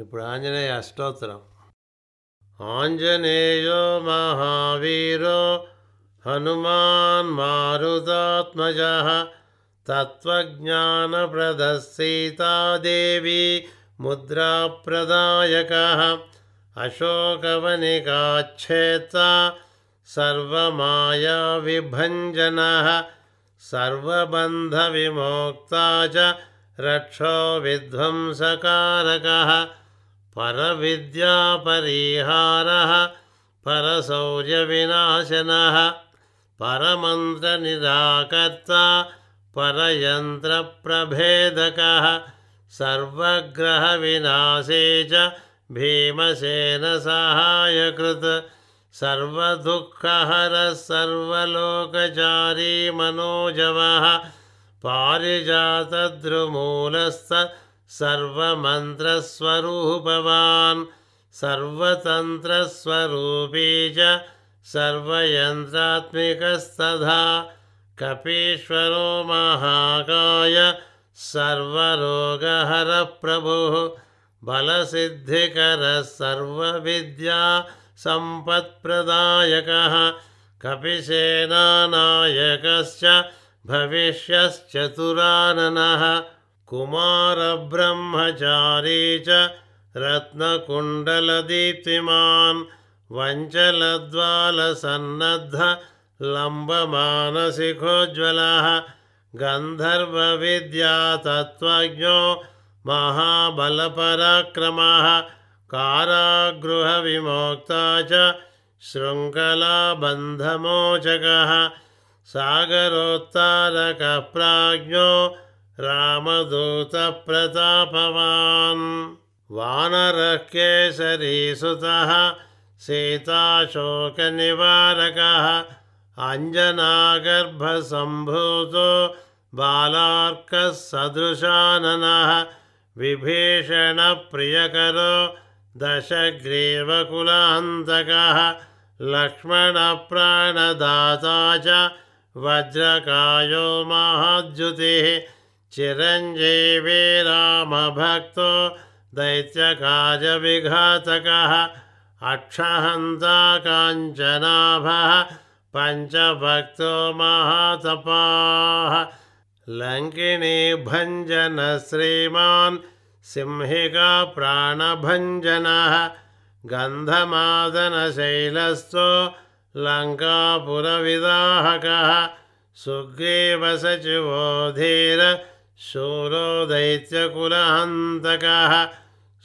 ఇప్పుడు ఆంజనేయ అష్టోత్తరం. ఆంజనేయో మహావీరో హనుమాన్ మారుతాత్మజ తత్వజ్ఞానప్రద సీతాదేవి ముద్రాప్రదాయక అశోకవనికాచ్ఛేత సర్వమాయా విభంజన సర్వబంధ విమోక్త చ రక్షో విధ్వంసకారక పరవిద్యా పరిహార పరశౌర్య వినాశన పరమంత్ర నిరాకర్త పరయంత్ర ప్రభేదక సర్వగ్రహ వినాశే చ భీమసేన సహాయకృత సర్వదుఃఖహర సర్వలోకచారీ మనోజవః పారిజాతద్రుమూలస్థ సర్వమంత్రస్వరూపవాన్ సర్వతంత్రస్వరూపీ చ సర్వయంత్రాత్మికస్తథా కపీశ్వరో మహాకాయ సర్వరోగహర ప్రభుః బలసిద్ధికర సర్వవిద్యా సంపత్ప్రదాయకః కపిసేనానాయకశ్చ భవిష్యశ్చతురాననః కుమారబ్రహ్మచారీ చ రత్నకుండలదీప్తిమాన్ వంచలద్వాలసన్నద్ధ లంబమానసికోజ్వలః గంధర్వవిద్యాతత్వజ్ఞో మహాబలపరాక్రమః కారాగృహ విమోక్త చ శృంఖలాబంధమోచకః సాగరోత్తారక ప్రాజ్ఞో రామదూత ప్రతాపవాన్ వానరః కేసరీసుతః సీతాశోకనివారకః అంజనాగర్భసంభూతో బాలార్కః సదృశాననః విభీషణ ప్రియకరో దశగ్రీవకులాంతకః లక్ష్మణ ప్రాణదాత చ వజ్రకాయో మహాద్యుతిః చిరంజీవి రామభక్తో దైత్యకార్య విఘాతకః అక్షహంత కాంచనాభః పంచభక్తో మహాతపాః లంకిణీ భంజన శ్రీమాన్ సింహికా ప్రాణభంజనః గంధమాదన శైలస్థో లంకాపురవిదాహకః సుగ్రీవసచివో ధీర శూరో దైత్యకులహంతకః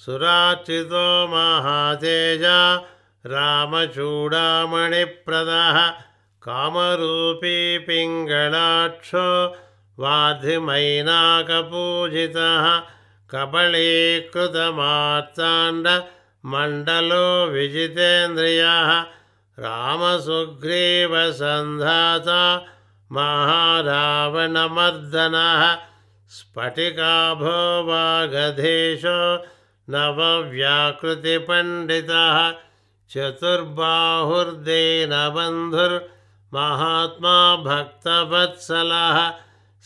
సురార్చితో మహాతేజ రామచూడామణిప్రదః కామరూపీ పింగళాక్షో వార్ధిమైనాకపూజితః కబళీకృతమార్తాండ మండలో విజితేంద్రియః రామసుగ్రీవసంధాత మహారావణమర్దనః స్ఫటికాభో వాగధీశో నవవ్యాకృతిపండితః చతుర్బాహుర్దీనబంధుర్మహాత్మా భక్తవత్సలః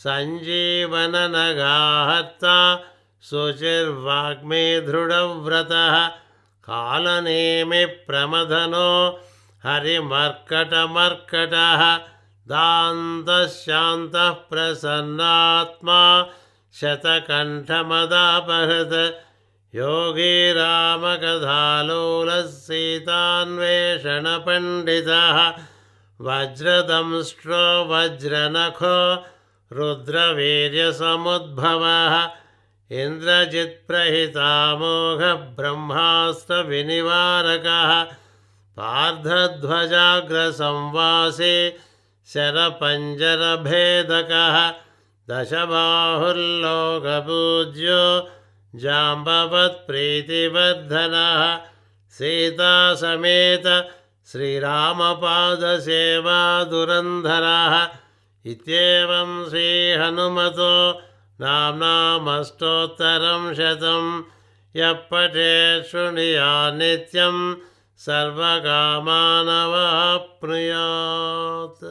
సంజీవననగాహర్త శుచిర్వాగ్మీ దృఢవ్రతః కాలనేమి ప్రమథనో హరిమర్కటమర్కటః దాంతశాంతః ప్రసన్నాత్మా శతకంఠమదాపహృత యోగీ రామకథాలోలః సీతాన్వేషణపండితః వజ్రదంష్ట్రో వజ్రనఖో రుద్రవీర్యసముద్భవః ఇంద్రజిత్ప్రహితామోఘబ్రహ్మాస్త్రవినివారకః పార్థధ్వజాగ్రసంవాసీ శరపంజరభేదకः దశబాహుర్లోకపూజ్యో జాంబవత్ప్రీతివర్ధనః సీతాసమేత శ్రీరామపాదసేవాదురంధరః ఇత్యేవం శ్రీహనుమతో నామ్నామష్టోత్తరం శతం యః పఠేత్ శృణుయాత్ నిత్యం సర్వకామానవాప్నుయాత్.